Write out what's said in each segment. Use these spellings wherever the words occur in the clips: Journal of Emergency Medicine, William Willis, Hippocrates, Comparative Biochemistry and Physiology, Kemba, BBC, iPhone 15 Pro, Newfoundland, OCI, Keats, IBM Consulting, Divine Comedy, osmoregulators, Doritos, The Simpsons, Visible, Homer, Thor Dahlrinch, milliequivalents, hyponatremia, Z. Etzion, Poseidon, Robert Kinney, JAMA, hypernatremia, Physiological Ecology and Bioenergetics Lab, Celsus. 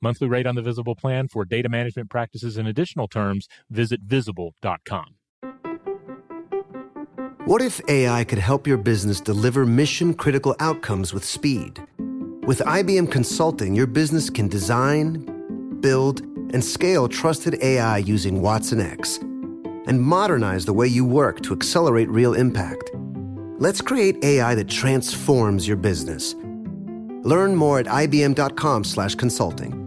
Monthly rate on the Visible plan for data management practices and additional terms, visit Visible.com. What if AI could help your business deliver mission-critical outcomes with speed? With IBM Consulting, your business can design, build, and scale trusted AI using Watson X, and modernize the way you work to accelerate real impact. Let's create AI that transforms your business. Learn more at ibm.com/consulting.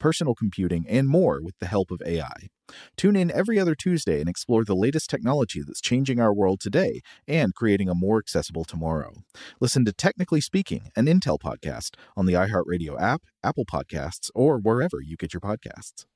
personal computing, and more with the help of AI. Tune in every other Tuesday and explore the latest technology that's changing our world today and creating a more accessible tomorrow. Listen to Technically Speaking, an Intel podcast, on the iHeartRadio app, Apple Podcasts, or wherever you get your podcasts.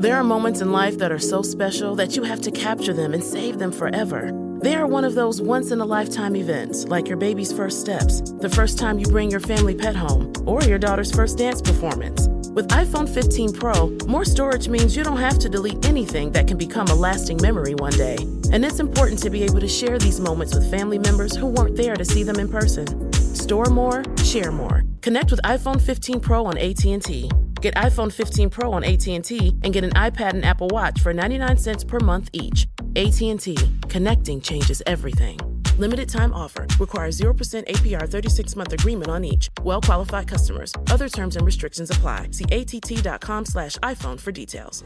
There are moments in life that are so special that you have to capture them and save them forever. They are one of those once-in-a-lifetime events, like your baby's first steps, the first time you bring your family pet home, or your daughter's first dance performance. With iPhone 15 Pro, more storage means you don't have to delete anything that can become a lasting memory one day. And it's important to be able to share these moments with family members who weren't there to see them in person. Store more, share more. Connect with iPhone 15 Pro on AT&T. Get iPhone 15 Pro on AT&T and get an iPad and Apple Watch for 99 cents per month each. AT&T. Connecting changes everything. Limited time offer. Requires 0% APR 36-month agreement on each. Well-qualified customers. Other terms and restrictions apply. See att.com/iPhone for details.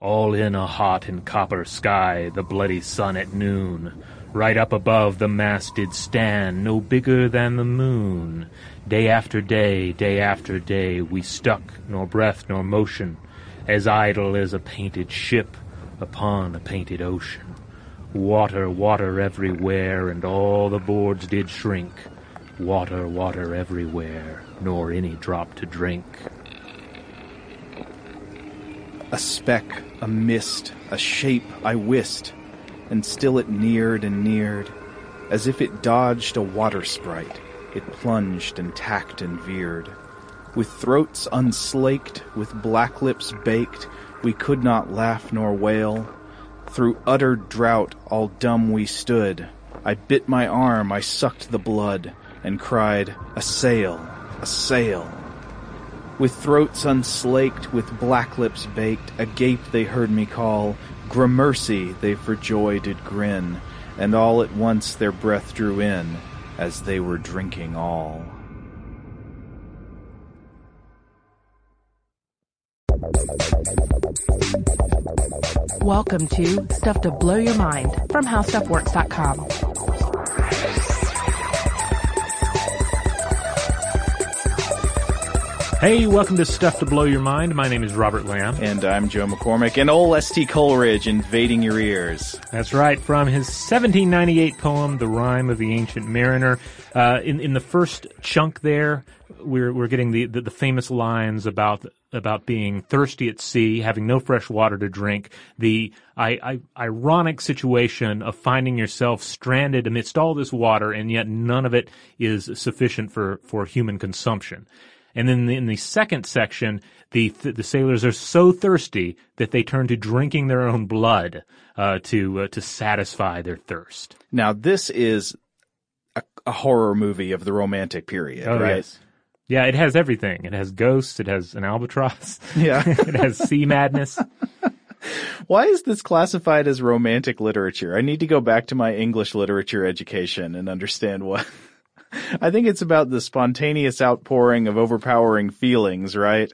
All in a hot and copper sky, the bloody sun at noon. Right up above the mast did stand, no bigger than the moon. Day after day, we stuck, nor breath nor motion, as idle as a painted ship upon a painted ocean. Water, water everywhere, and all the boards did shrink. Water, water everywhere, nor any drop to drink. A speck, a mist, a shape I whisked, and still it neared and neared. As if it dodged a water sprite, it plunged and tacked and veered. With throats unslaked, with black lips baked, we could not laugh nor wail. Through utter drought all dumb we stood. I bit my arm, I sucked the blood, and cried, "A sail! A sail!" With throats unslaked, with black lips baked, agape they heard me call. Gramercy they for joy did grin, and all at once their breath drew in, as they were drinking all. Welcome to Stuff to Blow Your Mind from HowStuffWorks.com. Hey, welcome to Stuff to Blow Your Mind. My name is Robert Lamb. And I'm Joe McCormick, and old S.T. Coleridge invading your ears. That's right, from his 1798 poem, The Rime of the Ancient Mariner. In the first chunk there, we're getting the famous lines about being thirsty at sea, having no fresh water to drink, the ironic situation of finding yourself stranded amidst all this water, and yet none of it is sufficient for human consumption. And then in the second section, the sailors are so thirsty that they turn to drinking their own blood to satisfy their thirst. Now, this is a horror movie of the Romantic period, right? Yes. Yeah, it has everything. It has ghosts. It has an albatross. Yeah. It has sea madness. Why is this classified as Romantic literature? I need to go back to my English literature education and understand what... I think it's about the spontaneous outpouring of overpowering feelings, right?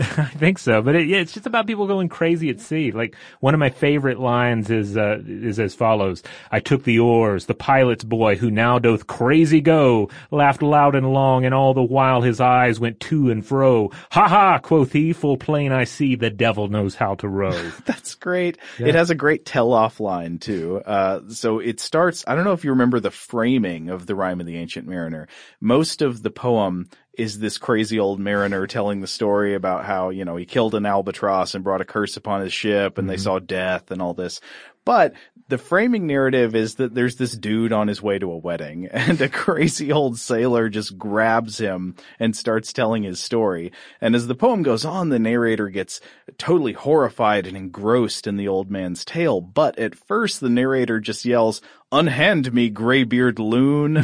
I think so. But it's just about people going crazy at sea. Like, one of my favorite lines is as follows. I took the oars. The pilot's boy, who now doth crazy go, laughed loud and long, and all the while his eyes went to and fro. Ha ha, quoth he, full plain I see the devil knows how to row. That's great. Yeah. It has a great tell-off line, too. So it starts, I don't know if you remember the framing of The Rime of the Ancient Mariner. Most of the poem is this crazy old mariner telling the story about how, you know, he killed an albatross and brought a curse upon his ship and they saw death and all this. But the framing narrative is that there's this dude on his way to a wedding and a crazy old sailor just grabs him and starts telling his story. And as the poem goes on, the narrator gets totally horrified and engrossed in the old man's tale. But at first, the narrator just yells, "Unhand me, graybeard loon."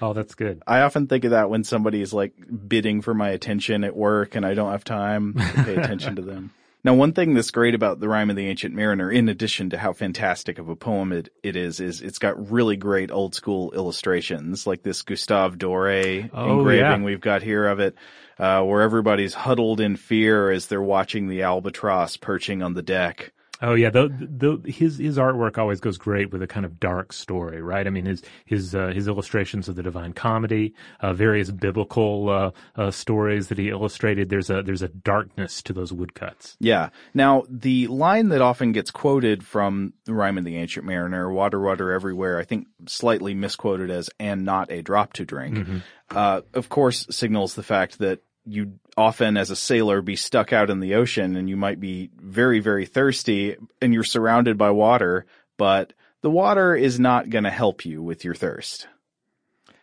Oh, that's good. I often think of that when somebody is like bidding for my attention at work and I don't have time to pay attention to them. Now, one thing that's great about The Rime of the Ancient Mariner, in addition to how fantastic of a poem it is it's got really great old school illustrations, like this Gustave Doré engraving we've got here of it, where everybody's huddled in fear as they're watching the albatross perching on the deck. Oh yeah, his artwork always goes great with a kind of dark story, right? I mean, his illustrations of the Divine Comedy, various biblical stories that he illustrated. There's a darkness to those woodcuts. Yeah. Now, the line that often gets quoted from The Rime of the Ancient Mariner, "Water, water everywhere," I think slightly misquoted as "and not a drop to drink," of course signals the fact that you often, as a sailor, be stuck out in the ocean and you might be very, very thirsty and you're surrounded by water, but the water is not going to help you with your thirst.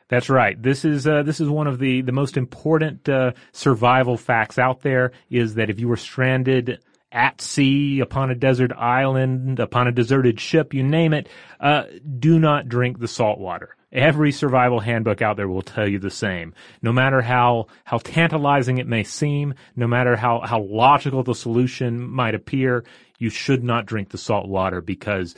That's right. This is one of the most important survival facts out there, is that if you were stranded at sea, upon a desert island, upon a deserted ship, you name it, do not drink the salt water. Every survival handbook out there will tell you the same. No matter how tantalizing it may seem, no matter how logical the solution might appear, you should not drink the salt water, because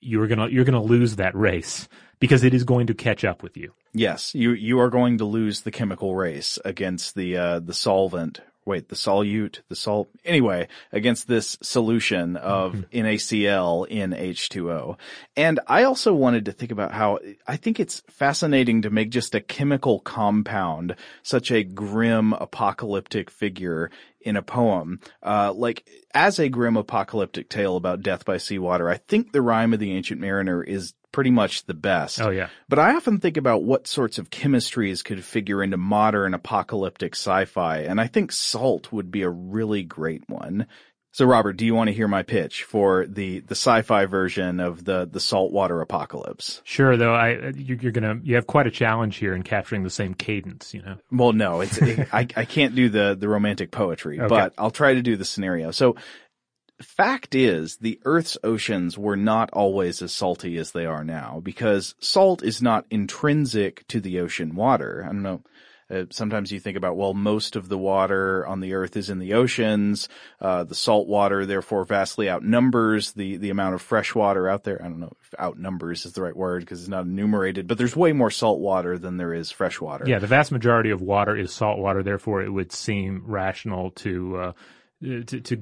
you're gonna lose that race, because it is going to catch up with you. Yes, you are going to lose the chemical race against the solvent. Wait, the solute, the salt, anyway, against this solution of NaCl in H2O. And I also wanted to think about how I think it's fascinating to make just a chemical compound such a grim apocalyptic figure in a poem, like as a grim apocalyptic tale about death by seawater. I think The Rime of the Ancient Mariner is pretty much the best. Oh, yeah. But I often think about what sorts of chemistries could figure into modern apocalyptic sci-fi, and I think salt would be a really great one. So, Robert, do you want to hear my pitch for the sci-fi version of the saltwater apoculips? Sure, though you have quite a challenge here in capturing the same cadence, you know. Well, no, I can't do the romantic poetry, okay, but I'll try to do the scenario. So, fact is, the Earth's oceans were not always as salty as they are now, because salt is not intrinsic to the ocean water. I don't know. Sometimes you think about, well, most of the water on the Earth is in the oceans. The salt water, therefore, vastly outnumbers the amount of fresh water out there. I don't know if outnumbers is the right word, because it's not enumerated, but there's way more salt water than there is fresh water. Yeah, the vast majority of water is salt water. Therefore, it would seem rational to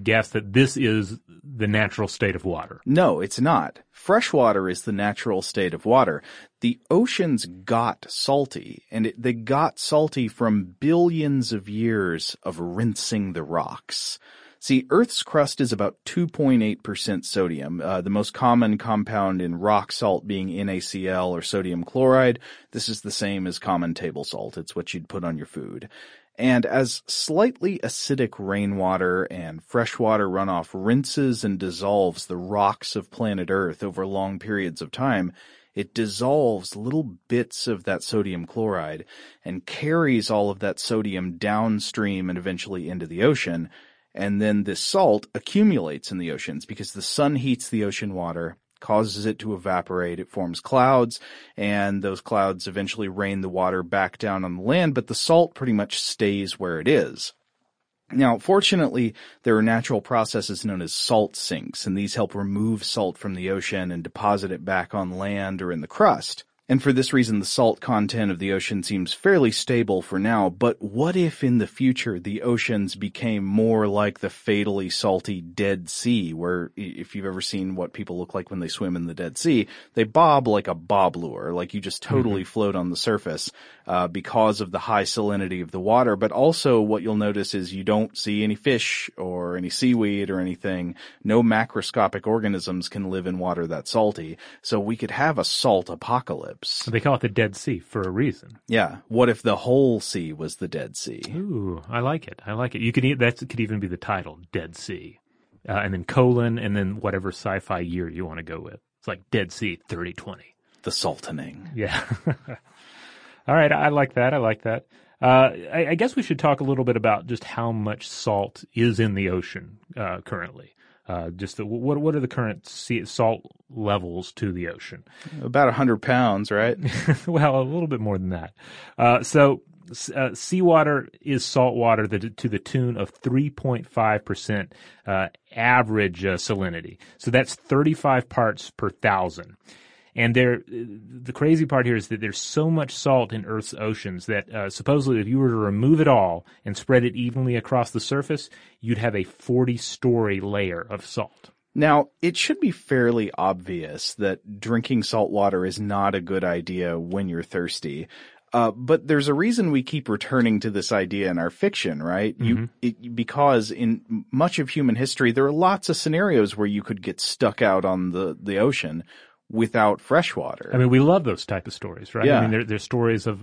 guess that this is the natural state of water. No, it's not. Fresh water is the natural state of water. The oceans got salty, and they got salty from billions of years of rinsing the rocks. See, Earth's crust is about 2.8% sodium, the most common compound in rock salt being NaCl or sodium chloride. This is the same as common table salt. It's what you'd put on your food. And as slightly acidic rainwater and freshwater runoff rinses and dissolves the rocks of planet Earth over long periods of time, it dissolves little bits of that sodium chloride and carries all of that sodium downstream and eventually into the ocean. And then this salt accumulates in the oceans because the sun heats the ocean water, causes it to evaporate. It forms clouds, and those clouds eventually rain the water back down on the land, but the salt pretty much stays where it is. Now, fortunately, there are natural processes known as salt sinks, and these help remove salt from the ocean and deposit it back on land or in the crust. And for this reason, the salt content of the ocean seems fairly stable for now, but what if in the future the oceans became more like the fatally salty Dead Sea, where if you've ever seen what people look like when they swim in the Dead Sea, they bob like a bob lure, like you just totally float on the surface because of the high salinity of the water. But also what you'll notice is you don't see any fish or any seaweed or anything. No macroscopic organisms can live in water that salty. So we could have a salt apocalypse. They call it the Dead Sea for a reason. Yeah. What if the whole sea was the Dead Sea? Ooh, I like it. I like it. You could that could even be the title, Dead Sea, and then colon, and then whatever sci-fi year you want to go with. It's like Dead Sea 3020. The Saltening. Yeah. All right. I like that. I like that. I guess we should talk a little bit about just how much salt is in the ocean currently. What are the current salt levels to the ocean? About 100 pounds, right? Well, a little bit more than that. So seawater is salt water to the tune of 3.5% average salinity. So that's 35 parts per thousand. And the crazy part here is that there's so much salt in Earth's oceans that supposedly if you were to remove it all and spread it evenly across the surface, you'd have a 40-story layer of salt. Now, it should be fairly obvious that drinking salt water is not a good idea when you're thirsty. But there's a reason we keep returning to this idea in our fiction, right? Because in much of human history, there are lots of scenarios where you could get stuck out on the ocean without fresh water. I mean, we love those type of stories, right? Yeah. I mean, they're stories of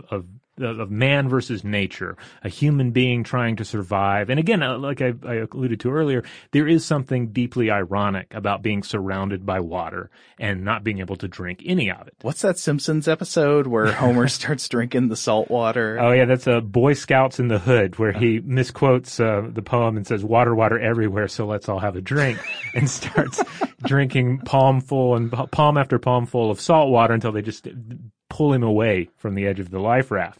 man versus nature, a human being trying to survive. And again, like I alluded to earlier, there is something deeply ironic about being surrounded by water and not being able to drink any of it. What's that Simpsons episode where Homer starts drinking the salt water? Oh, yeah, that's Boy Scouts in the Hood, where he misquotes the poem and says, "Water, water everywhere, so let's all have a drink," and starts drinking palm after palmful of salt water until they just pull him away from the edge of the life raft.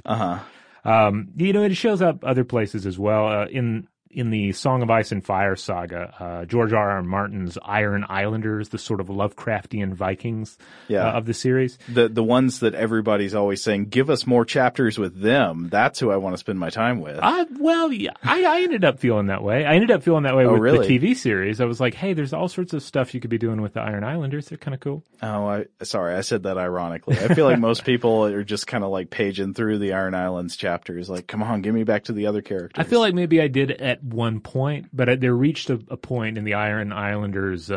It shows up other places as well. In the Song of Ice and Fire saga, George R.R. Martin's Iron Islanders, the sort of Lovecraftian Vikings of the series. The ones that everybody's always saying, give us more chapters with them. That's who I want to spend my time with. I ended up feeling that way. The TV series. I was like, hey, there's all sorts of stuff you could be doing with the Iron Islanders. They're kind of cool. Oh, sorry. I said that ironically. I feel like most people are just kind of like paging through the Iron Islands chapters. Like, come on, give me back to the other characters. I feel like maybe I did at one point, but there reached a point in the Iron Islanders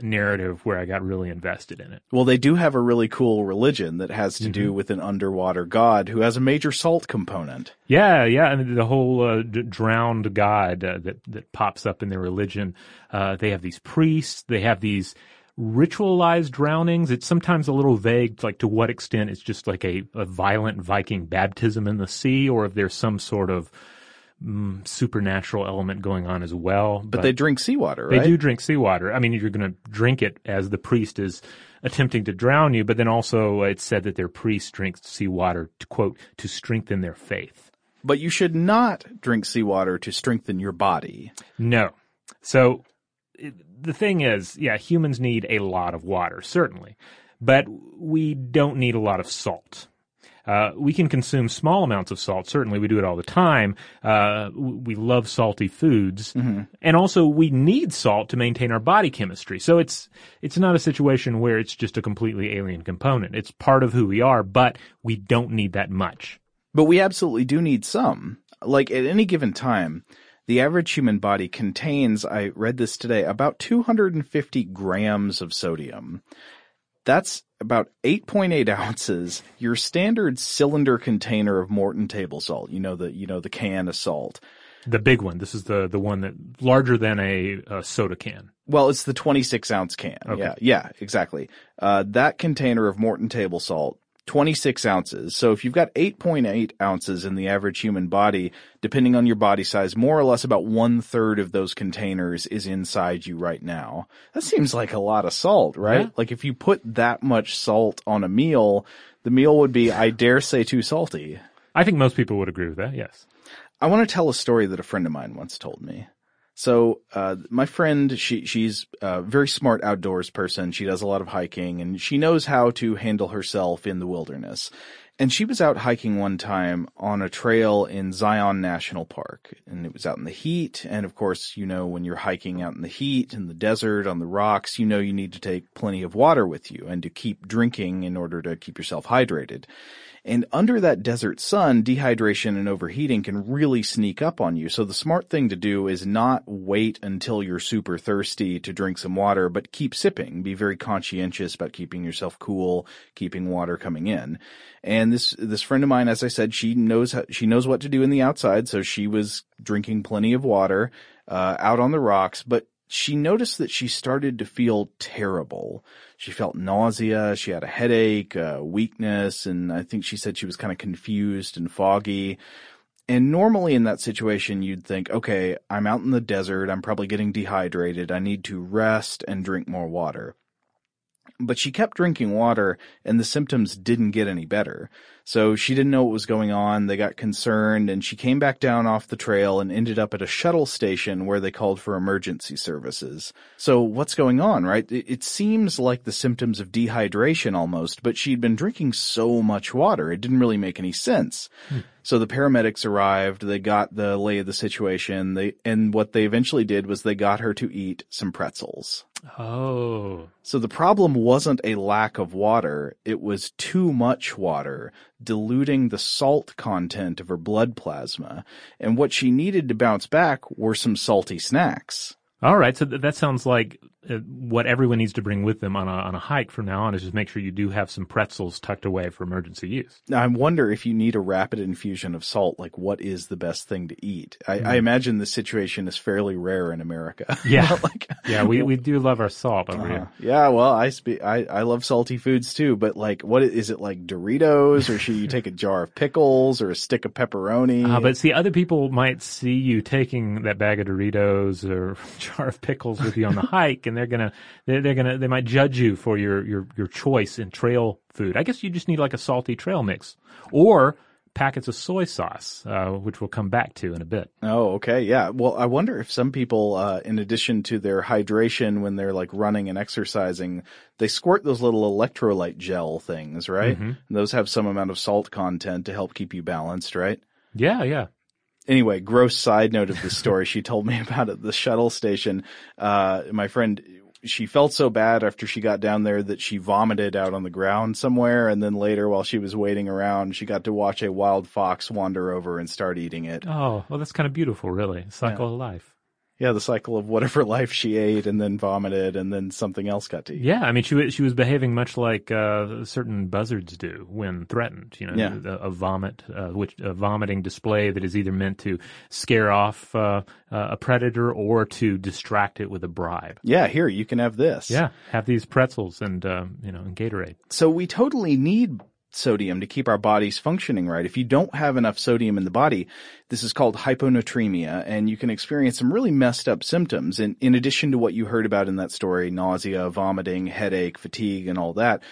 narrative where I got really invested in it. Well, they do have a really cool religion that has to do with an underwater god who has a major salt component. Yeah, yeah. I mean, the whole drowned god that pops up in their religion. They have these priests. They have these ritualized drownings. It's sometimes a little vague, like to what extent it's just like a violent Viking baptism in the sea, or if there's some sort of supernatural element going on as well. But they drink seawater, right? They do drink seawater. I mean, you're going to drink it as the priest is attempting to drown you, but then also it's said that their priest drinks seawater to, quote, to strengthen their faith. But you should not drink seawater to strengthen your body. No. So the thing is, yeah, humans need a lot of water, certainly, but we don't need a lot of salt. We can consume small amounts of salt. Certainly, we do it all the time. We love salty foods. And also, we need salt to maintain our body chemistry. So it's not a situation where it's just a completely alien component. It's part of who we are, but we don't need that much. But we absolutely do need some. Like, at any given time, the average human body contains, I read this today, about 250 grams of sodium. That's about 8.8 ounces, your standard cylinder container of Morton table salt, the can of salt. The big one. This is the one that larger than a soda can. Well, it's the 26-ounce can. Okay. Yeah, exactly. That container of Morton table salt, 26 ounces. So if you've got 8.8 ounces in the average human body, depending on your body size, more or less about one-third of those containers is inside you right now. That seems like a lot of salt, right? Yeah. Like if you put that much salt on a meal, the meal would be, I dare say, too salty. I think most people would agree with that, yes. I want to tell a story that a friend of mine once told me. So my friend, she's a very smart outdoors person. She does a lot of hiking, and she knows how to handle herself in the wilderness. And she was out hiking one time on a trail in Zion National Park, and it was out in the heat. And of course, you know, when you're hiking out in the heat in the desert on the rocks, you know, you need to take plenty of water with you and to keep drinking in order to keep yourself hydrated. And under that desert sun, dehydration and overheating can really sneak up on you. So the smart thing to do is not wait until you're super thirsty to drink some water, but keep sipping. Be very conscientious about keeping yourself cool, keeping water coming in. And this friend of mine, as I said, she knows what to do in the outside. So she was drinking plenty of water, out on the rocks, but she noticed that she started to feel terrible. She felt nausea, she had a headache, weakness, and I think she said she was kind of confused and foggy. And normally in that situation, you'd think, okay, I'm out in the desert, I'm probably getting dehydrated, I need to rest and drink more water. But she kept drinking water, and the symptoms didn't get any better. So she didn't know what was going on. They got concerned, and she came back down off the trail and ended up at a shuttle station where they called for emergency services. So what's going on, right? It seems like the symptoms of dehydration almost, but she'd been drinking so much water, it didn't really make any sense. So the paramedics arrived, they got the lay of the situation, and what they eventually did was they got her to eat some pretzels. Oh. So the problem wasn't a lack of water, it was too much water diluting the salt content of her blood plasma, and what she needed to bounce back were some salty snacks. All right, so that sounds like what everyone needs to bring with them on a hike from now on is just make sure you do have some pretzels tucked away for emergency use. Now, I wonder if you need a rapid infusion of salt, like what is the best thing to eat? I imagine this situation is fairly rare in America. Yeah, we do love our salt over here. Yeah, well, I love salty foods too, but like what is it, like Doritos, or should you take a jar of pickles or a stick of pepperoni? But see, other people might see you taking that bag of Doritos or jar of pickles with you on the hike, and they might judge you for your choice in trail food. I guess you just need like a salty trail mix or packets of soy sauce, which we'll come back to in a bit. Oh, okay. Yeah. Well, I wonder if some people, in addition to their hydration when they're like running and exercising, they squirt those little electrolyte gel things, right? Mm-hmm. And those have some amount of salt content to help keep you balanced, right? Yeah, yeah. Anyway, gross side note of this story. She told me about it, the shuttle station. My friend, she felt so bad after she got down there that she vomited out on the ground somewhere. And then later, while she was waiting around, she got to watch a wild fox wander over and start eating it. Oh, well, that's kind of beautiful, really. Cycle of life. Yeah, the cycle of whatever life she ate and then vomited and then something else got to eat. Yeah, I mean, she was behaving much like certain buzzards do when threatened, you know, a vomiting display that is either meant to scare off a predator or to distract it with a bribe. Yeah, here, you can have this. Yeah, have these pretzels and Gatorade. So we totally need sodium to keep our bodies functioning right. If you don't have enough sodium in the body, this is called hyponatremia, and you can experience some really messed up symptoms. And in addition to what you heard about in that story, nausea, vomiting, headache, fatigue, and all that,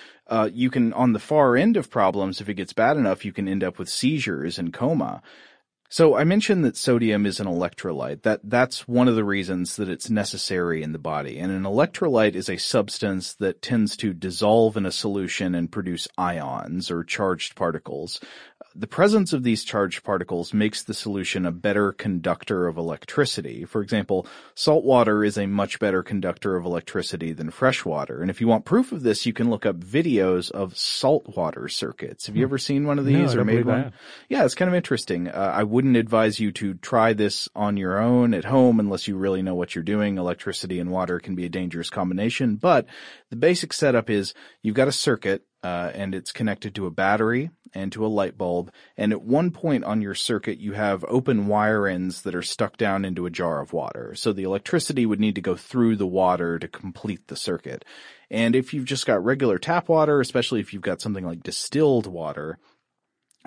you can, on the far end of problems, if it gets bad enough, you can end up with seizures and coma. So I mentioned that sodium is an electrolyte. That's one of the reasons that it's necessary in the body. And an electrolyte is a substance that tends to dissolve in a solution and produce ions or charged particles. The presence of these charged particles makes the solution a better conductor of electricity. For example, salt water is a much better conductor of electricity than fresh water. And if you want proof of this, you can look up videos of saltwater circuits. Have you ever seen one of these or made one? Yeah, it's kind of interesting. I wouldn't advise you to try this on your own at home unless you really know what you're doing. Electricity and water can be a dangerous combination, but the basic setup is you've got a circuit. And it's connected to a battery and to a light bulb. And at one point on your circuit, you have open wire ends that are stuck down into a jar of water. So the electricity would need to go through the water to complete the circuit. And if you've just got regular tap water, especially if you've got something like distilled water,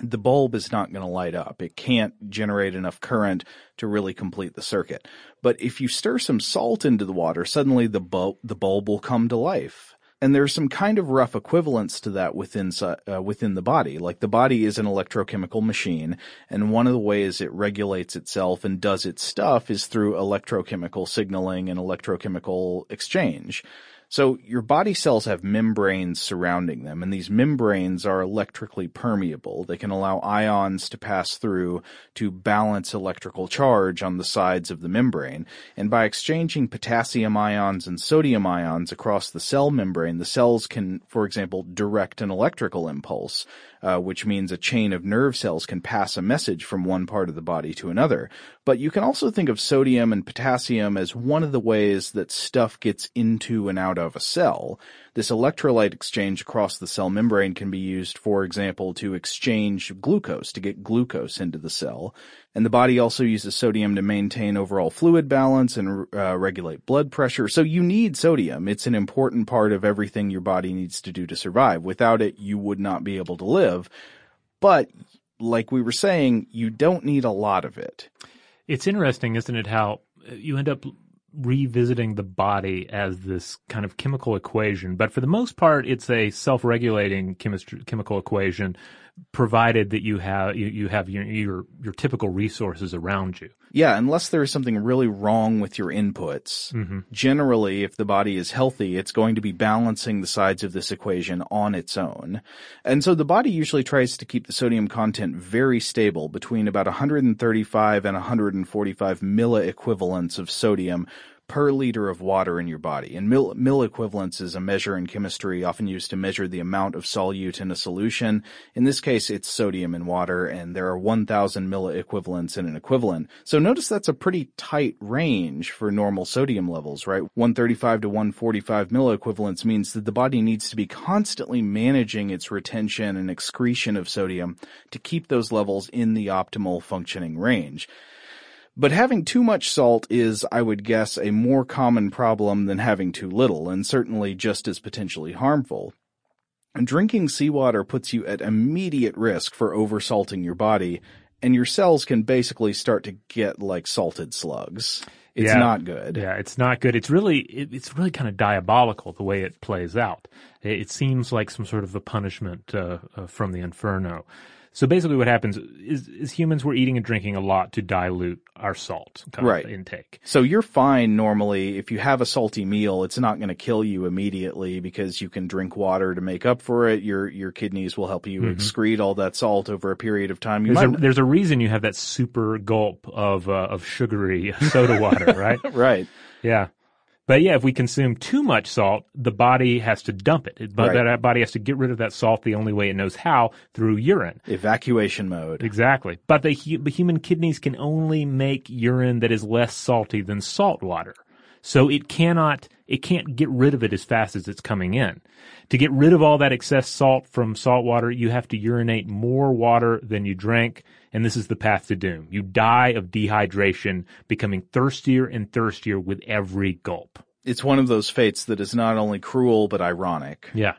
the bulb is not going to light up. It can't generate enough current to really complete the circuit. But if you stir some salt into the water, suddenly the bulb will come to life. And there's some kind of rough equivalence to that within the body. Like, the body is an electrochemical machine, and one of the ways it regulates itself and does its stuff is through electrochemical signaling and electrochemical exchange. So your body cells have membranes surrounding them, and these membranes are electrically permeable. They can allow ions to pass through to balance electrical charge on the sides of the membrane. And by exchanging potassium ions and sodium ions across the cell membrane, the cells can, for example, direct an electrical impulse, which means a chain of nerve cells can pass a message from one part of the body to another. But you can also think of sodium and potassium as one of the ways that stuff gets into and out of a cell. This electrolyte exchange across the cell membrane can be used, for example, to exchange glucose, to get glucose into the cell. And the body also uses sodium to maintain overall fluid balance and regulate blood pressure. So you need sodium. It's an important part of everything your body needs to do to survive. Without it, you would not be able to live. But, like we were saying, you don't need a lot of it. It's interesting, isn't it, how you end up revisiting the body as this kind of chemical equation. But for the most part, it's a self-regulating chemical equation, provided that you have your typical resources around you. Yeah, unless there is something really wrong with your inputs. Mm-hmm. Generally, if the body is healthy, it's going to be balancing the sides of this equation on its own. And so the body usually tries to keep the sodium content very stable between about 135 and 145 milliequivalents of sodium per liter of water in your body. And milliequivalents is a measure in chemistry often used to measure the amount of solute in a solution. In this case, it's sodium in water, and there are 1,000 milliequivalents in an equivalent. So notice that's a pretty tight range for normal sodium levels, right? 135 to 145 milliequivalents means that the body needs to be constantly managing its retention and excretion of sodium to keep those levels in the optimal functioning range. But having too much salt is, I would guess, a more common problem than having too little, and certainly just as potentially harmful. And drinking seawater puts you at immediate risk for oversalting your body, and your cells can basically start to get like salted slugs. It's not good. Yeah, it's not good. It's really kind of diabolical the way it plays out. It seems like some sort of a punishment from the inferno. So basically what happens is humans, we're eating and drinking a lot to dilute our salt intake. So you're fine normally. If you have a salty meal, it's not going to kill you immediately because you can drink water to make up for it. Your kidneys will help you excrete all that salt over a period of time. There's a reason you have that super gulp of sugary soda water, right? Right. Yeah. But yeah, if we consume too much salt, the body has to dump it. But that body has to get rid of that salt the only way it knows how, through urine. Evacuation mode. Exactly. But the human kidneys can only make urine that is less salty than salt water. So it can't get rid of it as fast as it's coming in. To get rid of all that excess salt from salt water, you have to urinate more water than you drank, and this is the path to doom. You die of dehydration, becoming thirstier and thirstier with every gulp. It's one of those fates that is not only cruel but ironic. Yeah.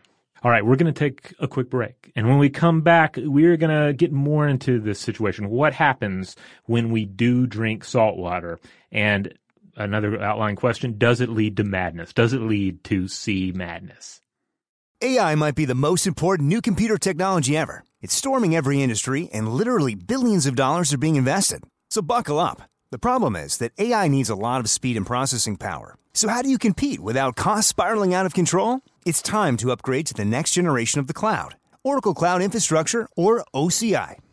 All right, we're going to take a quick break. And when we come back, we're going to get more into this situation. What happens when we do drink salt water? And another outline question, does it lead to madness? Does it lead to sea madness? AI might be the most important new computer technology ever. It's storming every industry, and literally billions of dollars are being invested. So buckle up. The problem is that AI needs a lot of speed and processing power. So how do you compete without costs spiraling out of control? It's time to upgrade to the next generation of the cloud. Oracle Cloud Infrastructure, or OCI.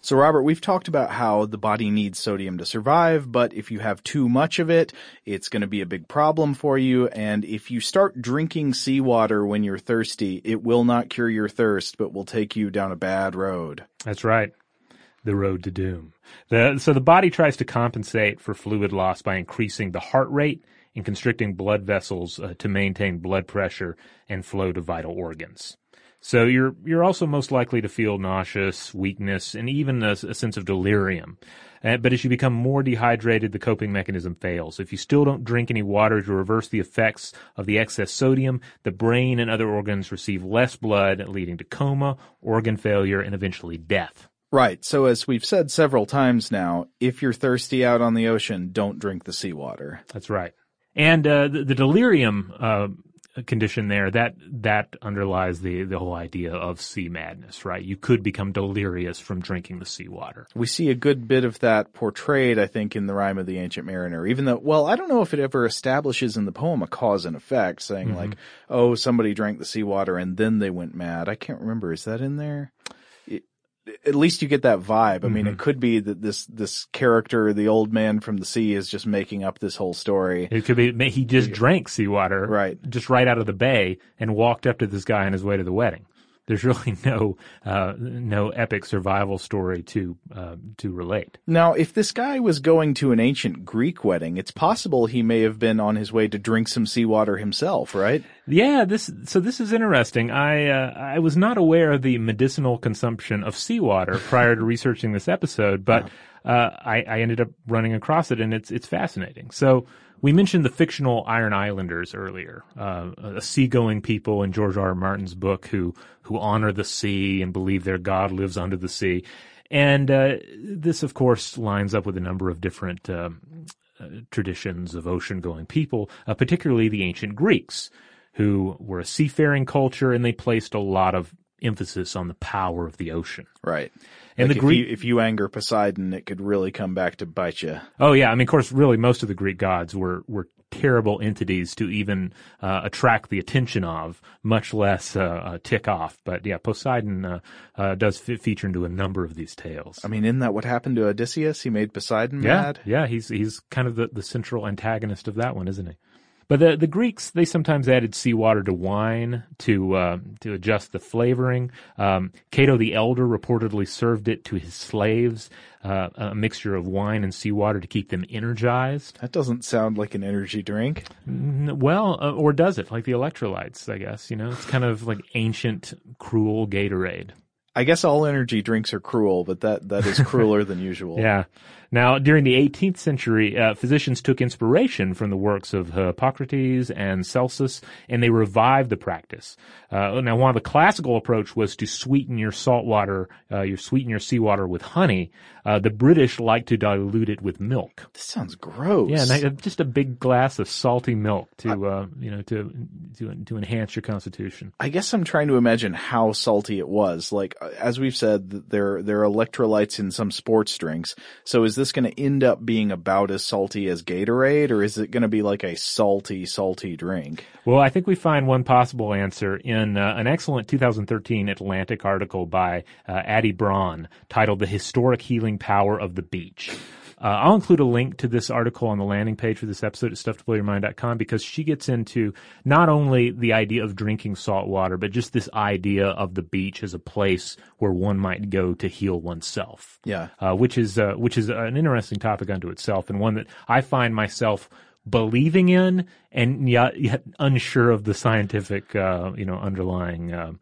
So, Robert, we've talked about how the body needs sodium to survive, but if you have too much of it, it's going to be a big problem for you. And if you start drinking seawater when you're thirsty, it will not cure your thirst, but will take you down a bad road. That's right. The road to doom. So the body tries to compensate for fluid loss by increasing the heart rate and constricting blood vessels to maintain blood pressure and flow to vital organs. So you're also most likely to feel nauseous, weakness, and even a sense of delirium. But as you become more dehydrated, the coping mechanism fails. If you still don't drink any water to reverse the effects of the excess sodium, the brain and other organs receive less blood, leading to coma, organ failure, and eventually death. Right. So as we've said several times now, if you're thirsty out on the ocean, don't drink the seawater. That's right. And the delirium condition there, that underlies the whole idea of sea madness, right? You could become delirious from drinking the seawater. We see a good bit of that portrayed, I think, in The Rime of the Ancient Mariner, even though, well, I don't know if it ever establishes in the poem a cause and effect, saying like, oh, somebody drank the seawater and then they went mad. I can't remember. Is that in there? At least you get that vibe. I mean, it could be that this character, the old man from the sea, is just making up this whole story. It could be he just drank seawater, right? Just right out of the bay, and walked up to this guy on his way to the wedding. There's really no epic survival story to relate. Now, if this guy was going to an ancient Greek wedding, it's possible he may have been on his way to drink some seawater himself, right? Yeah, this is interesting. I was not aware of the medicinal consumption of seawater prior to researching this episode, but I ended up running across it, and it's fascinating. So we mentioned the fictional Iron Islanders earlier, a seagoing people in George R. R. Martin's book who honor the sea and believe their god lives under the sea. And this, of course, lines up with a number of different traditions of ocean-going people, particularly the ancient Greeks, who were a seafaring culture, and they placed a lot of emphasis on the power of the ocean. Right. And like the Greek, if you anger Poseidon, it could really come back to bite you. Oh yeah, I mean, of course, really most of the Greek gods were terrible entities to even attract the attention of, much less tick off. But yeah, Poseidon does feature into a number of these tales. I mean, isn't that what happened to Odysseus? He made Poseidon mad? Yeah, he's kind of the central antagonist of that one, isn't he? But the Greeks, they sometimes added seawater to wine to adjust the flavoring. Cato the Elder reportedly served it to his slaves, a mixture of wine and seawater to keep them energized. That doesn't sound like an energy drink. Well, or does it? Like the electrolytes, I guess. You know, it's kind of like ancient, cruel Gatorade. I guess all energy drinks are cruel, but that is crueler than usual. Yeah. Now, during the 18th century, physicians took inspiration from the works of Hippocrates and Celsus, and they revived the practice. Now, one of the classical approach was to sweeten your seawater with honey. The British liked to dilute it with milk. This sounds gross. Yeah, and just a big glass of salty milk to enhance your constitution. I guess I'm trying to imagine how salty it was. Like, as we've said, there are electrolytes in some sports drinks. So is this going to end up being about as salty as Gatorade, or is it going to be like a salty, salty drink? Well, I think we find one possible answer in an excellent 2013 Atlantic article by Addie Braun titled The Historic Healing Power of the Beach. I'll include a link to this article on the landing page for this episode at stufftoblowyourmind.com, because she gets into not only the idea of drinking salt water, but just this idea of the beach as a place where one might go to heal oneself. Yeah. Which is an interesting topic unto itself, and one that I find myself believing in and yet unsure of the scientific, underlying,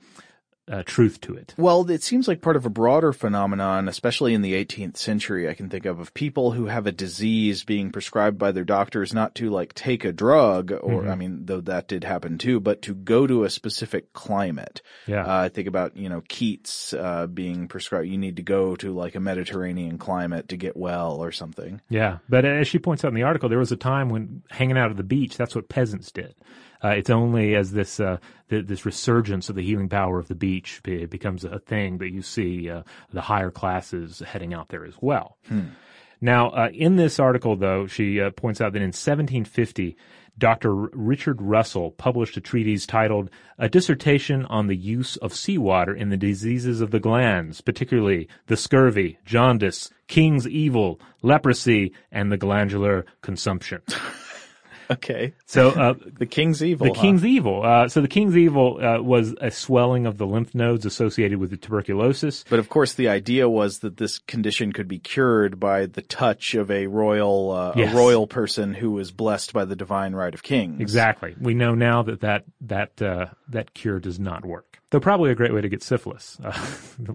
truth to it. Well, it seems like part of a broader phenomenon, especially in the 18th century, I can think of people who have a disease being prescribed by their doctors not to, like, take a drug, or, I mean, though that did happen too, but to go to a specific climate. Yeah. I think about, Keats being prescribed, you need to go to, like, a Mediterranean climate to get well or something. Yeah. But as she points out in the article, there was a time when hanging out at the beach, that's what peasants did. It's only as this this resurgence of the healing power of the beach becomes a thing that you see the higher classes heading out there as well. Hmm. Now, in this article, though, she points out that in 1750, Dr. Richard Russell published a treatise titled A Dissertation on the Use of Seawater in the Diseases of the Glands, particularly the Scurvy, Jaundice, King's Evil, Leprosy, and the Glandular Consumption. Okay. So, the King's Evil. The King's Evil, was a swelling of the lymph nodes associated with the tuberculosis. But of course the idea was that this condition could be cured by the touch of a royal person who was blessed by the divine right of kings. Exactly. We know now that cure does not work. Though probably a great way to get syphilis,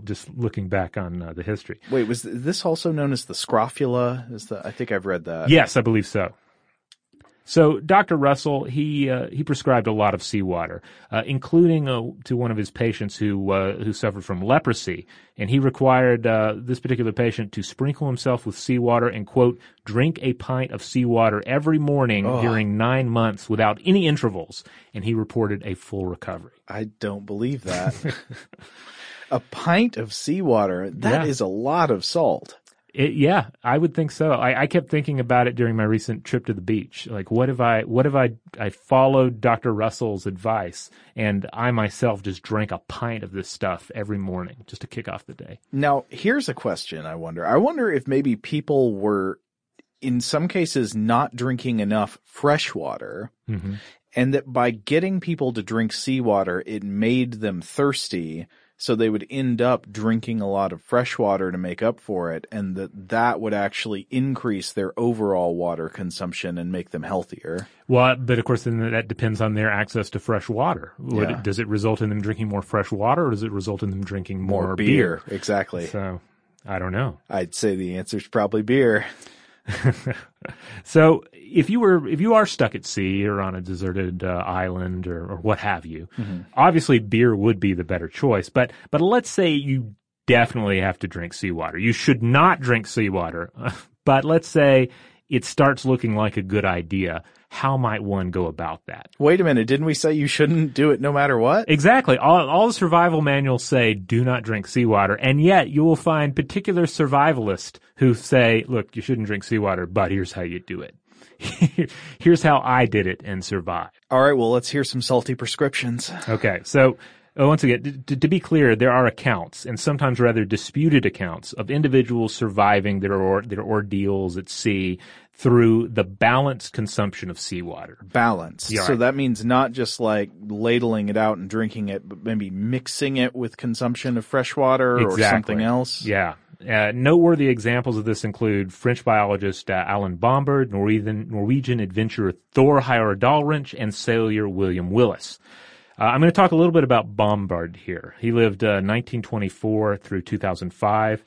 just looking back on the history. Wait, was this also known as the scrofula? I think I've read that. Yes, I believe so. So Dr. Russell, he prescribed a lot of seawater, including to one of his patients who suffered from leprosy, and he required this particular patient to sprinkle himself with seawater and, quote, drink a pint of seawater every morning during 9 months without any intervals, and he reported a full recovery. I don't believe that. A pint of seawater, that is a lot of salt. I would think so. I kept thinking about it during my recent trip to the beach. Like, what if I followed Dr. Russell's advice and I myself just drank a pint of this stuff every morning just to kick off the day? Now, here's a question I wonder. I wonder if maybe people were, in some cases, not drinking enough fresh water, and that by getting people to drink seawater, it made them thirsty. So they would end up drinking a lot of fresh water to make up for it, and that would actually increase their overall water consumption and make them healthier. Well, but of course, then that depends on their access to fresh water. Does it result in them drinking more fresh water, or does it result in them drinking more beer? Exactly. So, I don't know. I'd say the answer is probably beer. So if you are stuck at sea or on a deserted island or what have you, obviously beer would be the better choice. But let's say you definitely have to drink seawater. You should not drink seawater. But let's say it starts looking like a good idea. How might one go about that? Wait a minute. Didn't we say you shouldn't do it no matter what? Exactly. All the survival manuals say do not drink seawater. And yet you will find particular survivalists who say, look, you shouldn't drink seawater, but here's how you do it. Here's how I did it and survived. All right. Well, let's hear some salty prescriptions. Okay. So once again, to be clear, there are accounts, and sometimes rather disputed accounts, of individuals surviving their ordeals at sea through the balanced consumption of seawater. Balanced. Yeah, so that means not just like ladling it out and drinking it, but maybe mixing it with consumption of fresh water or something else. Yeah. Noteworthy examples of this include French biologist Alan Bombard, Norwegian adventurer Thor Dahlrinch, and sailor William Willis. I'm going to talk a little bit about Bombard here. He lived 1924 through 2005.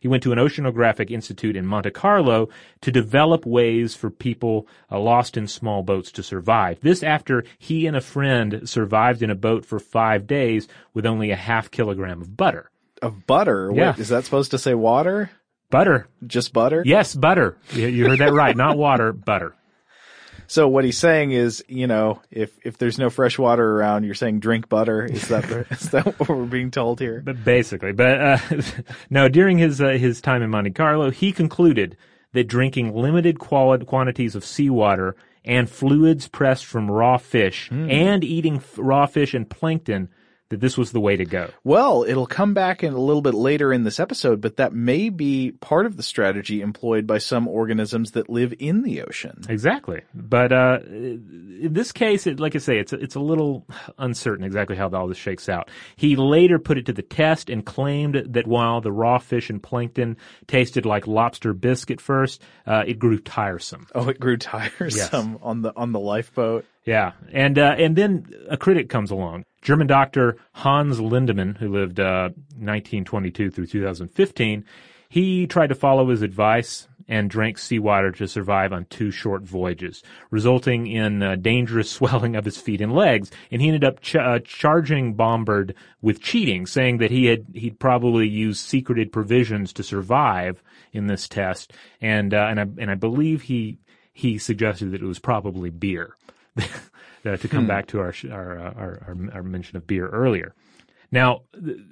He went to an oceanographic institute in Monte Carlo to develop ways for people lost in small boats to survive. This after he and a friend survived in a boat for 5 days with only a half kilogram of butter. Of butter? Yeah. Wait, is that supposed to say water? Butter. Just butter? Yes, butter. You heard that right. Not water, butter. So what he's saying is, if there's no fresh water around, you're saying drink butter. Is that what we're being told here? But basically, no. During his time in Monte Carlo, he concluded that drinking limited quantities of seawater and fluids pressed from raw fish and eating raw fish and plankton, that this was the way to go. Well, it'll come back in a little bit later in this episode, but that may be part of the strategy employed by some organisms that live in the ocean. Exactly. But in this case, like I say, it's a little uncertain exactly how all this shakes out. He later put it to the test and claimed that while the raw fish and plankton tasted like lobster bisque at first, it grew tiresome. Oh, it grew tiresome on the lifeboat. Yeah. And then a critic comes along. German doctor Hans Lindemann, who lived 1922 through 2015, he tried to follow his advice and drank seawater to survive on two short voyages, resulting in dangerous swelling of his feet and legs. And he ended up charging Bombard with cheating, saying that he'd probably used secreted provisions to survive in this test. And I believe he suggested that it was probably beer. To come back to our mention of beer earlier. Now,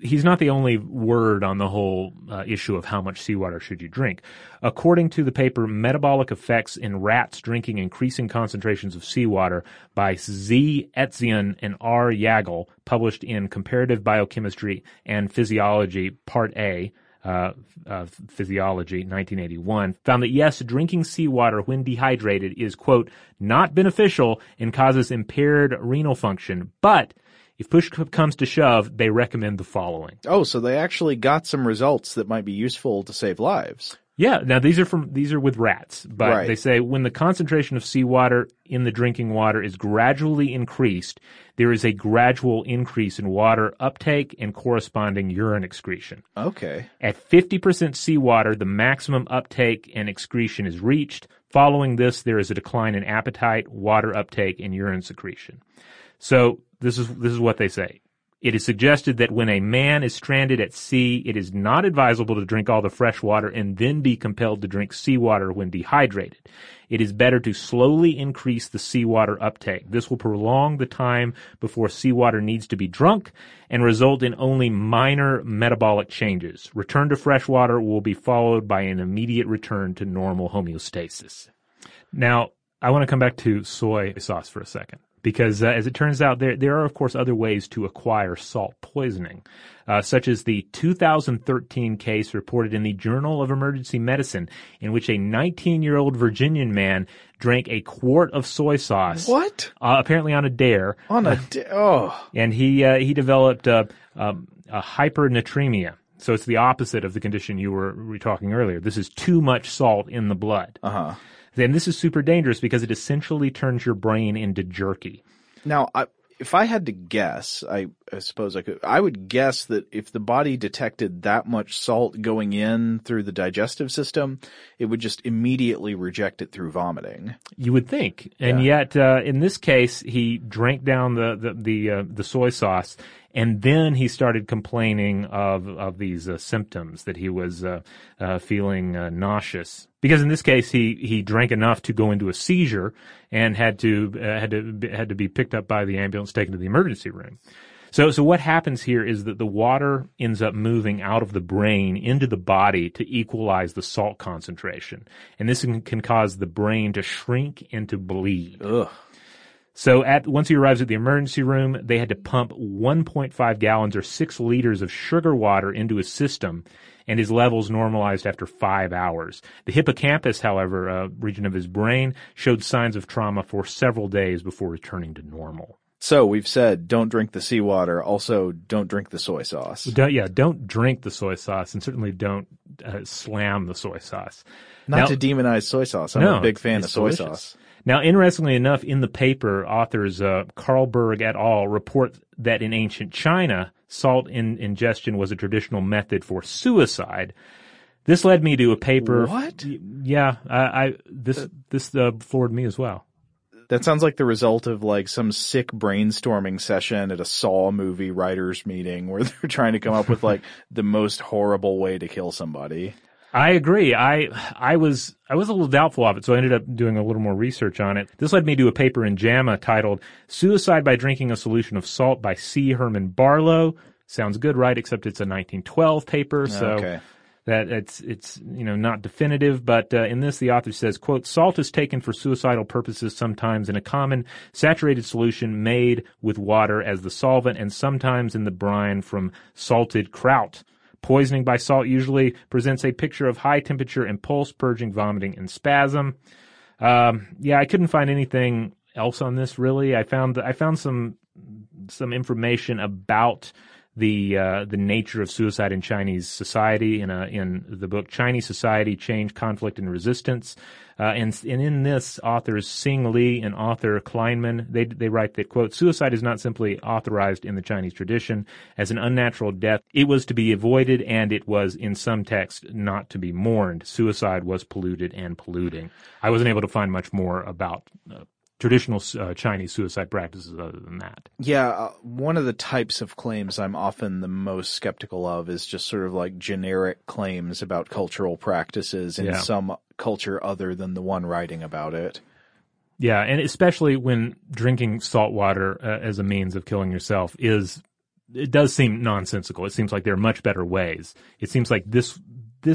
he's not the only word on the whole issue of how much seawater should you drink. According to the paper, metabolic effects in rats drinking increasing concentrations of seawater by Z. Etzion and R. Yagel, published in Comparative Biochemistry and Physiology, Part A, Physiology, 1981, found that, yes, drinking seawater when dehydrated is, quote, not beneficial and causes impaired renal function. But if push comes to shove, they recommend the following. Oh, so they actually got some results that might be useful to save lives. Yeah. Now, these are with rats, but right. They say when the concentration of seawater in the drinking water is gradually increased, there is a gradual increase in water uptake and corresponding urine excretion. Okay. At 50% seawater, the maximum uptake and excretion is reached. Following this, there is a decline in appetite, water uptake, and urine secretion. So this is what they say. It is suggested that when a man is stranded at sea, it is not advisable to drink all the fresh water and then be compelled to drink seawater when dehydrated. It is better to slowly increase the seawater uptake. This will prolong the time before seawater needs to be drunk and result in only minor metabolic changes. Return to fresh water will be followed by an immediate return to normal homeostasis. Now, I want to come back to soy sauce for a second. Because as it turns out, there are, of course, other ways to acquire salt poisoning, such as the 2013 case reported in the Journal of Emergency Medicine, in which a 19-year-old Virginian man drank a quart of soy sauce. What? Apparently on a dare. On a dare? Oh. And he developed a hypernatremia. So it's the opposite of the condition you were talking earlier. This is too much salt in the blood. Uh-huh. Then this is super dangerous because it essentially turns your brain into jerky. Now, if I had to guess, I suppose I would guess that if the body detected that much salt going in through the digestive system, it would just immediately reject it through vomiting. You would think. And yet, in this case, he drank down the soy sauce, and then he started complaining of these symptoms that he was feeling nauseous. Because in this case, he drank enough to go into a seizure and had to be picked up by the ambulance, taken to the emergency room. So what happens here is that the water ends up moving out of the brain into the body to equalize the salt concentration, and this can cause the brain to shrink and to bleed. Ugh. So once he arrives at the emergency room, they had to pump 1.5 gallons or 6 liters of sugar water into his system, and his levels normalized after 5 hours. The hippocampus, however, a region of his brain, showed signs of trauma for several days before returning to normal. So we've said don't drink the seawater. Also, don't drink the soy sauce. Don't drink the soy sauce, and certainly don't slam the soy sauce. Not to demonize soy sauce. I'm a big fan of soy sauce. Now, interestingly enough, in the paper, authors Carlberg et al. Report that in ancient China, salt ingestion was a traditional method for suicide. This led me to a paper. What? Yeah, this floored me as well. That sounds like the result of like some sick brainstorming session at a Saw movie writers meeting where they're trying to come up with like the most horrible way to kill somebody. I agree. I was a little doubtful of it, so I ended up doing a little more research on it. This led me to a paper in JAMA titled Suicide by Drinking a Solution of Salt by C. Herman Barlow. Sounds good, right? Except it's a 1912 paper, so okay. that it's you know, not definitive, but in this the author says, quote, salt is taken for suicidal purposes sometimes in a common saturated solution made with water as the solvent, and sometimes in the brine from salted kraut. Poisoning by salt usually presents a picture of high temperature and pulse, purging, vomiting, and spasm. I couldn't find anything else on this really. I found some information about the nature of suicide in Chinese society in the book Chinese Society, Change, Conflict, and Resistance. And in this, authors Sing Lee and author Kleinman, they write that, quote, suicide is not simply authorized in the Chinese tradition as an unnatural death. It was to be avoided, and it was, in some texts, not to be mourned. Suicide was polluted and polluting. I wasn't able to find much more about traditional Chinese suicide practices other than that. Yeah, one of the types of claims I'm often the most skeptical of is just sort of like generic claims about cultural practices in some culture other than the one writing about it. Yeah, and especially when drinking salt water as a means of killing yourself it does seem nonsensical. It seems like there are much better ways. It seems like this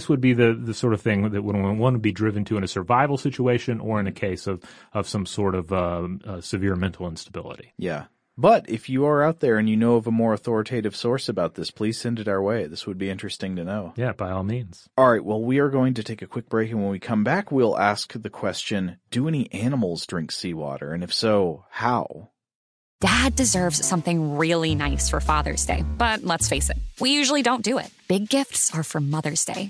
would be the sort of thing that would want to be driven to in a survival situation or in a case of some sort of severe mental instability. Yeah. But if you are out there and you know of a more authoritative source about this, please send it our way. This would be interesting to know. Yeah, by all means. All right. Well, we are going to take a quick break, and when we come back, we'll ask the question, do any animals drink seawater? And if so, how? Dad deserves something really nice for Father's Day, but let's face it, we usually don't do it. Big gifts are for Mother's Day.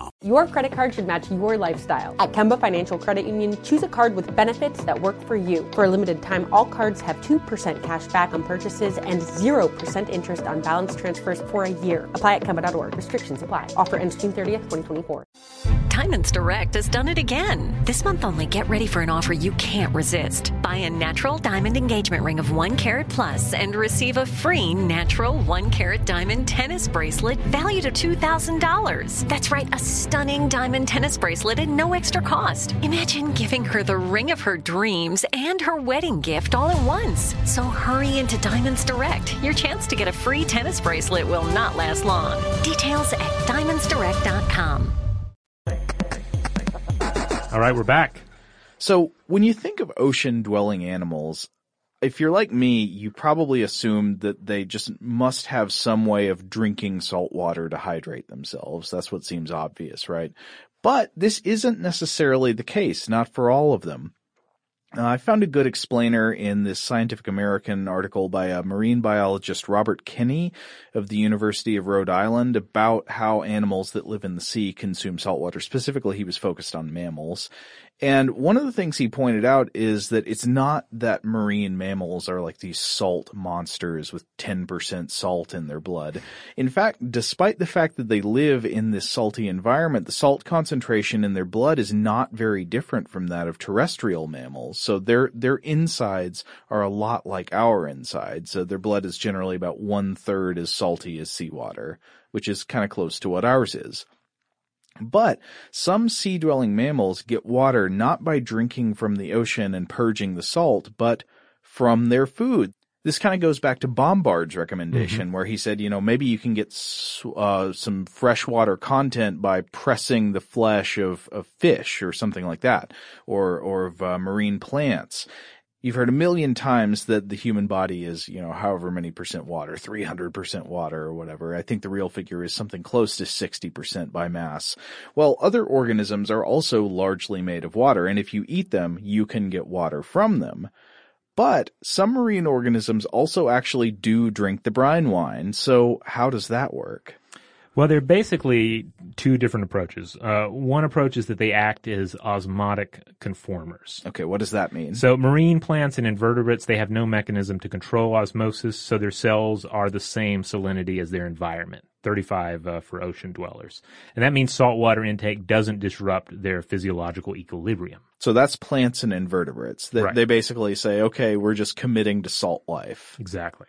Your credit card should match your lifestyle. At Kemba Financial Credit Union, choose a card with benefits that work for you. For a limited time, all cards have 2% cash back on purchases and 0% interest on balance transfers for a year. Apply at Kemba.org. Restrictions apply. Offer ends June 30th, 2024. Diamonds Direct has done it again. This month only, get ready for an offer you can't resist. Buy a natural diamond engagement ring of 1 carat plus and receive a free natural 1 carat diamond tennis bracelet valued at $2,000. That's right, a stunning diamond tennis bracelet at no extra cost. Imagine giving her the ring of her dreams and her wedding gift all at once. So hurry into Diamonds Direct. Your chance to get a free tennis bracelet will not last long. Details at DiamondsDirect.com. All right, we're back. So when you think of ocean-dwelling animals, if you're like me, you probably assume that they just must have some way of drinking salt water to hydrate themselves. That's what seems obvious, right? But this isn't necessarily the case, not for all of them. I found a good explainer in this Scientific American article by a marine biologist, Robert Kinney of the University of Rhode Island, about how animals that live in the sea consume saltwater. Specifically, he was focused on mammals. And one of the things he pointed out is that it's not that marine mammals are like these salt monsters with 10% salt in their blood. In fact, despite the fact that they live in this salty environment, the salt concentration in their blood is not very different from that of terrestrial mammals. So their insides are a lot like our insides. So their blood is generally about 1/3 as salty as seawater, which is kind of close to what ours is. But some sea-dwelling mammals get water not by drinking from the ocean and purging the salt, but from their food. This kind of goes back to Bombard's recommendation, where he said, you know, maybe you can get some freshwater content by pressing the flesh of fish or something like that, or of marine plants. You've heard a million times that the human body is, you know, however many percent water, 300% water or whatever. I think the real figure is something close to 60% by mass. Well, other organisms are also largely made of water, and if you eat them, you can get water from them. But some marine organisms also actually do drink the brine wine, so how does that work? Well, there are basically two different approaches. One approach is that they act as osmotic conformers. Okay, what does that mean? So marine plants and invertebrates, they have no mechanism to control osmosis, so their cells are the same salinity as their environment, 35 for ocean dwellers. And that means saltwater intake doesn't disrupt their physiological equilibrium. So that's plants and invertebrates. They basically say, okay, we're just committing to salt life. Exactly.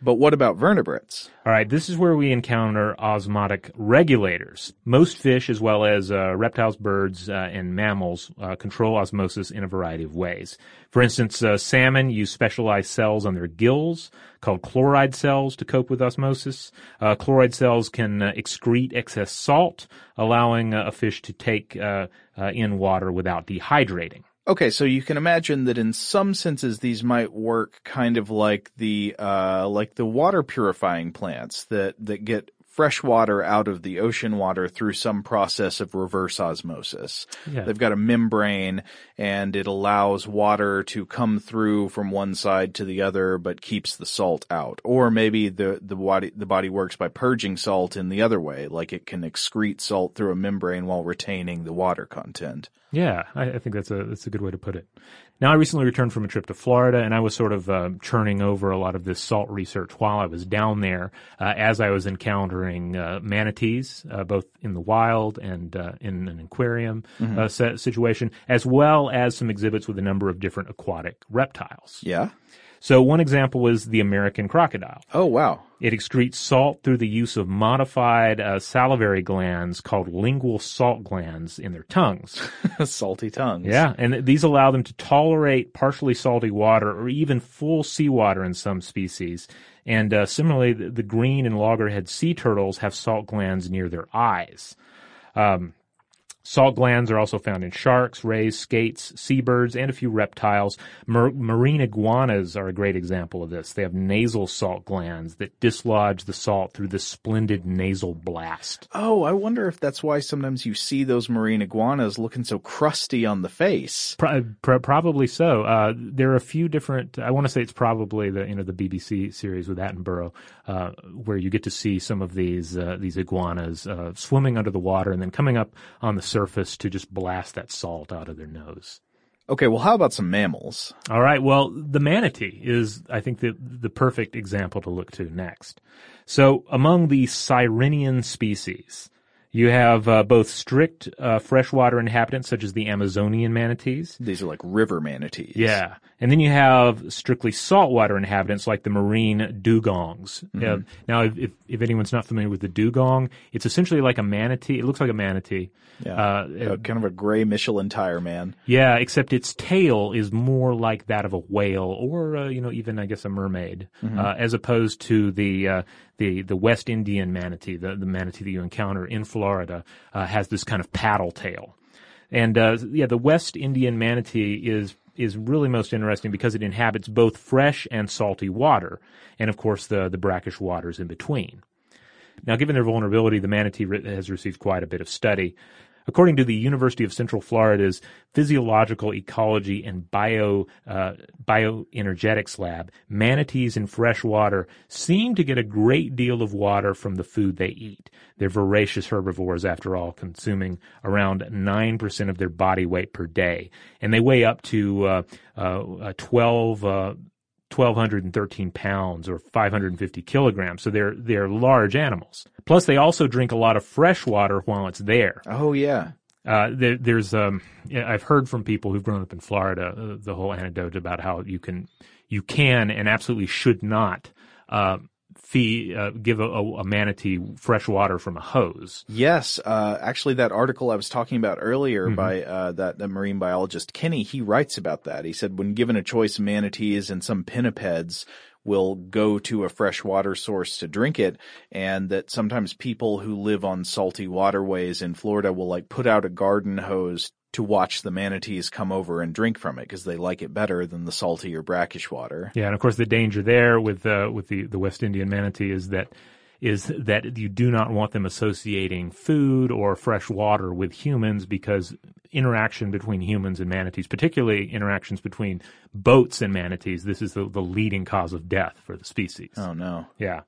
But what about vertebrates? All right, this is where we encounter osmotic regulators. Most fish, as well as reptiles, birds, and mammals, control osmosis in a variety of ways. For instance, salmon use specialized cells on their gills called chloride cells to cope with osmosis. Chloride cells can excrete excess salt, allowing a fish to take in water without dehydrating. Okay, so you can imagine that in some senses these might work kind of like the water purifying plants that get fresh water out of the ocean water through some process of reverse osmosis. Yeah. They've got a membrane and it allows water to come through from one side to the other but keeps the salt out. Or maybe the body works by purging salt in the other way, like it can excrete salt through a membrane while retaining the water content. Yeah, I think that's a good way to put it. Now, I recently returned from a trip to Florida, and I was sort of churning over a lot of this salt research while I was down there, as I was encountering manatees, both in the wild and in an aquarium situation, as well as some exhibits with a number of different aquatic reptiles. Yeah. So one example was the American crocodile. Oh, wow. It excretes salt through the use of modified salivary glands called lingual salt glands in their tongues. Salty tongues. Yeah, and these allow them to tolerate partially salty water or even full seawater in some species. And similarly, the green and loggerhead sea turtles have salt glands near their eyes. Salt glands are also found in sharks, rays, skates, seabirds, and a few reptiles. Marine iguanas are a great example of this. They have nasal salt glands that dislodge the salt through this splendid nasal blast. Oh, I wonder if that's why sometimes you see those marine iguanas looking so crusty on the face. Probably so. There are a few different. I want to say it's probably the BBC series with Attenborough, where you get to see some of these iguanas swimming under the water and then coming up on the surface to just blast that salt out of their nose. Okay, well, how about some mammals? All right, well, the manatee is, I think, the perfect example to look to next. So among the Sirenian species, you have both strict freshwater inhabitants, such as the Amazonian manatees. These are like river manatees. Yeah. And then you have strictly saltwater inhabitants, like the marine dugongs. Mm-hmm. Now, if anyone's not familiar with the dugong, it's essentially like a manatee. It looks like a manatee. Yeah. Kind of a gray Michelin tire man. Yeah, except its tail is more like that of a whale, or even I guess a mermaid, as opposed to the West Indian manatee, the manatee that you encounter in Florida, has this kind of paddle tail. And the West Indian manatee is really most interesting because it inhabits both fresh and salty water, and, of course, the brackish waters in between. Now, given their vulnerability, the manatee has received quite a bit of study. According to the University of Central Florida's Physiological Ecology and Bioenergetics Lab, manatees in fresh water seem to get a great deal of water from the food they eat. They're voracious herbivores, after all, consuming around 9% of their body weight per day. And they weigh up to 1,213 pounds or 550 kilograms. So they're large animals. Plus, they also drink a lot of fresh water while it's there. Oh, yeah. I've heard from people who've grown up in Florida, the whole anecdote about how you can and absolutely should not give a manatee fresh water from a hose. Yes. Actually, that article I was talking about earlier by that marine biologist Kinney, he writes about that. He said, when given a choice, manatees and some pinnipeds will go to a fresh water source to drink it, and that sometimes people who live on salty waterways in Florida will like put out a garden hose to watch the manatees come over and drink from it because they like it better than the salty or brackish water. Yeah, and of course the danger there with the West Indian manatee is that you do not want them associating food or fresh water with humans, because interaction between humans and manatees, particularly interactions between boats and manatees, this is the leading cause of death for the species. Oh, no. Yeah.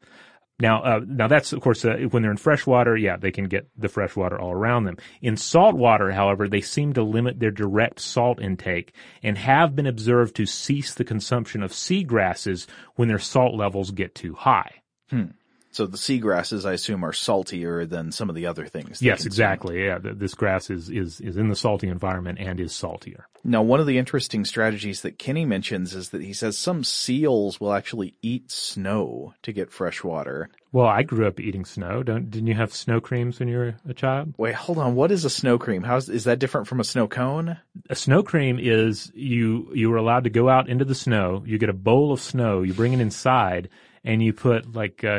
Now that's, of course, when they're in fresh water, yeah, they can get the fresh water all around them. In salt water, however, they seem to limit their direct salt intake and have been observed to cease the consumption of seagrasses when their salt levels get too high. Hmm. So the seagrasses, I assume, are saltier than some of the other things. Yes, exactly. Yeah, this grass is in the salty environment and is saltier. Now, one of the interesting strategies that Kinney mentions is that he says some seals will actually eat snow to get fresh water. Well, I grew up eating snow. Didn't you have snow creams when you were a child? Wait, hold on. What is a snow cream? Is that different from a snow cone? A snow cream is you were allowed to go out into the snow. You get a bowl of snow. You bring it inside, and you put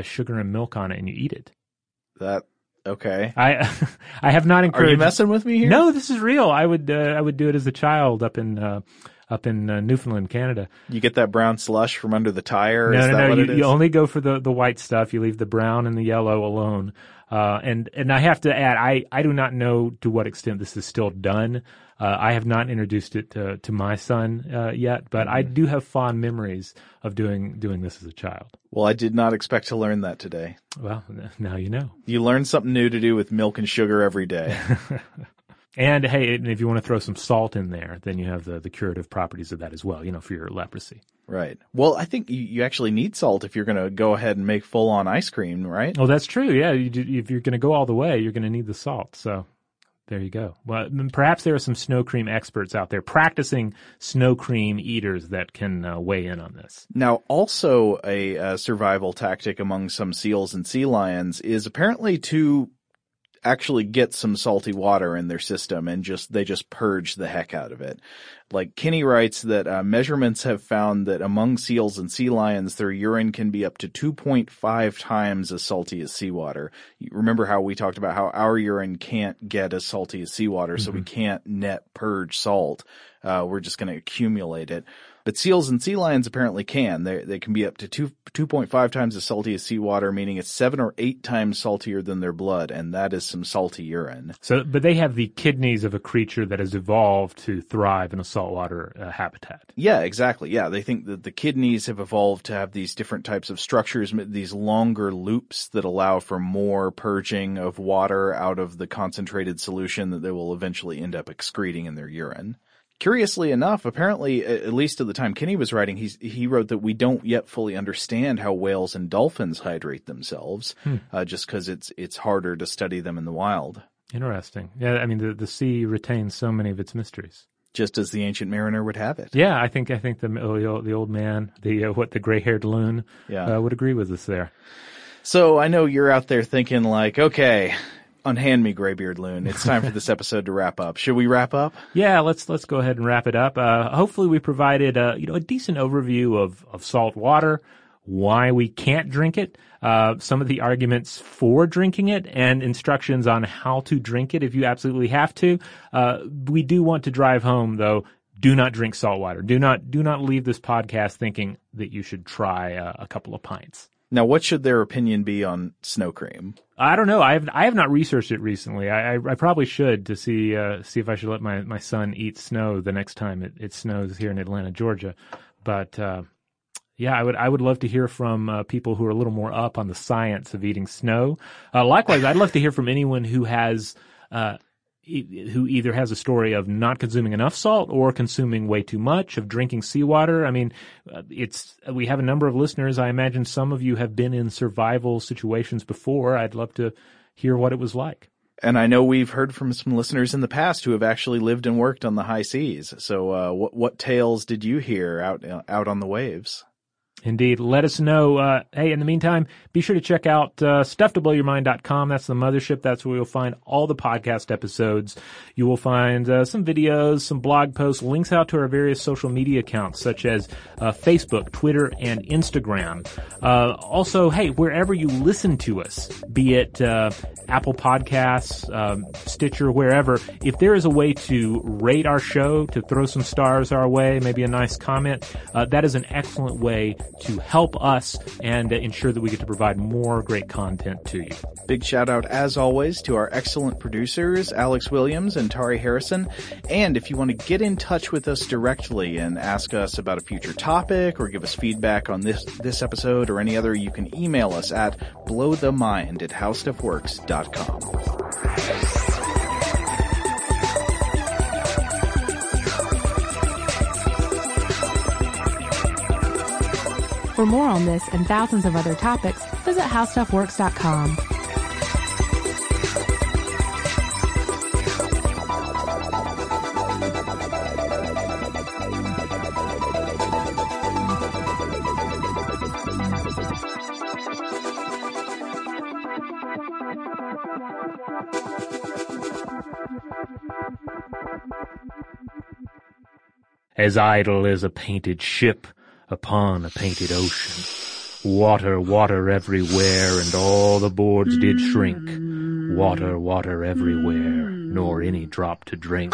sugar and milk on it, and you eat it. Okay. I have not encouraged. Are you messing with me here? No, this is real. I would do it as a child up in Newfoundland, Canada. You get that brown slush from under the tire? No. You only go for the white stuff. You leave the brown and the yellow alone. And I have to add, I do not know to what extent this is still done. I have not introduced it to my son yet, but I do have fond memories of doing this as a child. Well, I did not expect to learn that today. Well, now you know. You learn something new to do with milk and sugar every day. And, hey, if you want to throw some salt in there, then you have the curative properties of that as well, for your leprosy. Right. Well, I think you actually need salt if you're going to go ahead and make full-on ice cream, right? Oh, that's true. Yeah, if you're going to go all the way, you're going to need the salt. So there you go. Well, perhaps there are some snow cream experts out there, practicing snow cream eaters, that can weigh in on this. Now, also a survival tactic among some seals and sea lions is apparently to actually get some salty water in their system and they just purge the heck out of it. Like Kinney writes that measurements have found that among seals and sea lions, their urine can be up to 2.5 times as salty as seawater. You remember how we talked about how our urine can't get as salty as seawater, so we can't net purge salt. We're just going to accumulate it. But seals and sea lions apparently can. They can be up to 2.5 times as salty as seawater, meaning it's 7 or 8 times saltier than their blood, and that is some salty urine. So, but they have the kidneys of a creature that has evolved to thrive in a saltwater habitat. Yeah, exactly. Yeah, they think that the kidneys have evolved to have these different types of structures, these longer loops that allow for more purging of water out of the concentrated solution that they will eventually end up excreting in their urine. Curiously enough, apparently, at least at the time Kinney was writing, he wrote that we don't yet fully understand how whales and dolphins hydrate themselves, just because it's harder to study them in the wild. Interesting. Yeah, I mean, the sea retains so many of its mysteries. Just as the Ancient Mariner would have it. Yeah, I think the old man, the gray-haired loon, would agree with us there. So I know you're out there thinking okay. Unhand me, Greybeard Loon. It's time for this episode to wrap up. Should we wrap up? Yeah, let's go ahead and wrap it up. Hopefully we provided a decent overview of salt water, why we can't drink it, some of the arguments for drinking it, and instructions on how to drink it if you absolutely have to. We do want to drive home, though, do not drink salt water. Do not leave this podcast thinking that you should try a couple of pints. Now, what should their opinion be on snow cream? I don't know. I have not researched it recently. I probably should, to see if I should let my son eat snow the next time it snows here in Atlanta, Georgia. But I would love to hear from people who are a little more up on the science of eating snow. Likewise, I'd love to hear from anyone who has who either has a story of not consuming enough salt or consuming way too much, of drinking seawater. I mean, we have a number of listeners. I imagine some of you have been in survival situations before. I'd love to hear what it was like. And I know we've heard from some listeners in the past who have actually lived and worked on the high seas. So what tales did you hear out on the waves? Indeed. Let us know. Hey, in the meantime, be sure to check out stufftoblowyourmind.com. That's the mothership. That's where you'll find all the podcast episodes. You will find some videos, some blog posts, links out to our various social media accounts, such as Facebook, Twitter, and Instagram. Also, hey, wherever you listen to us, be it Apple Podcasts, Stitcher, wherever, if there is a way to rate our show, to throw some stars our way, maybe a nice comment, that is an excellent way to help us and ensure that we get to provide more great content to you. Big shout out, as always, to our excellent producers, Alex Williams and Tari Harrison. And if you want to get in touch with us directly and ask us about a future topic or give us feedback on this episode or any other, you can email us at blowthemind@howstuffworks.com. For more on this and thousands of other topics, visit howstuffworks.com. As idle as a painted ship upon a painted ocean, water, water everywhere, and all the boards did shrink, water, water everywhere, nor any drop to drink.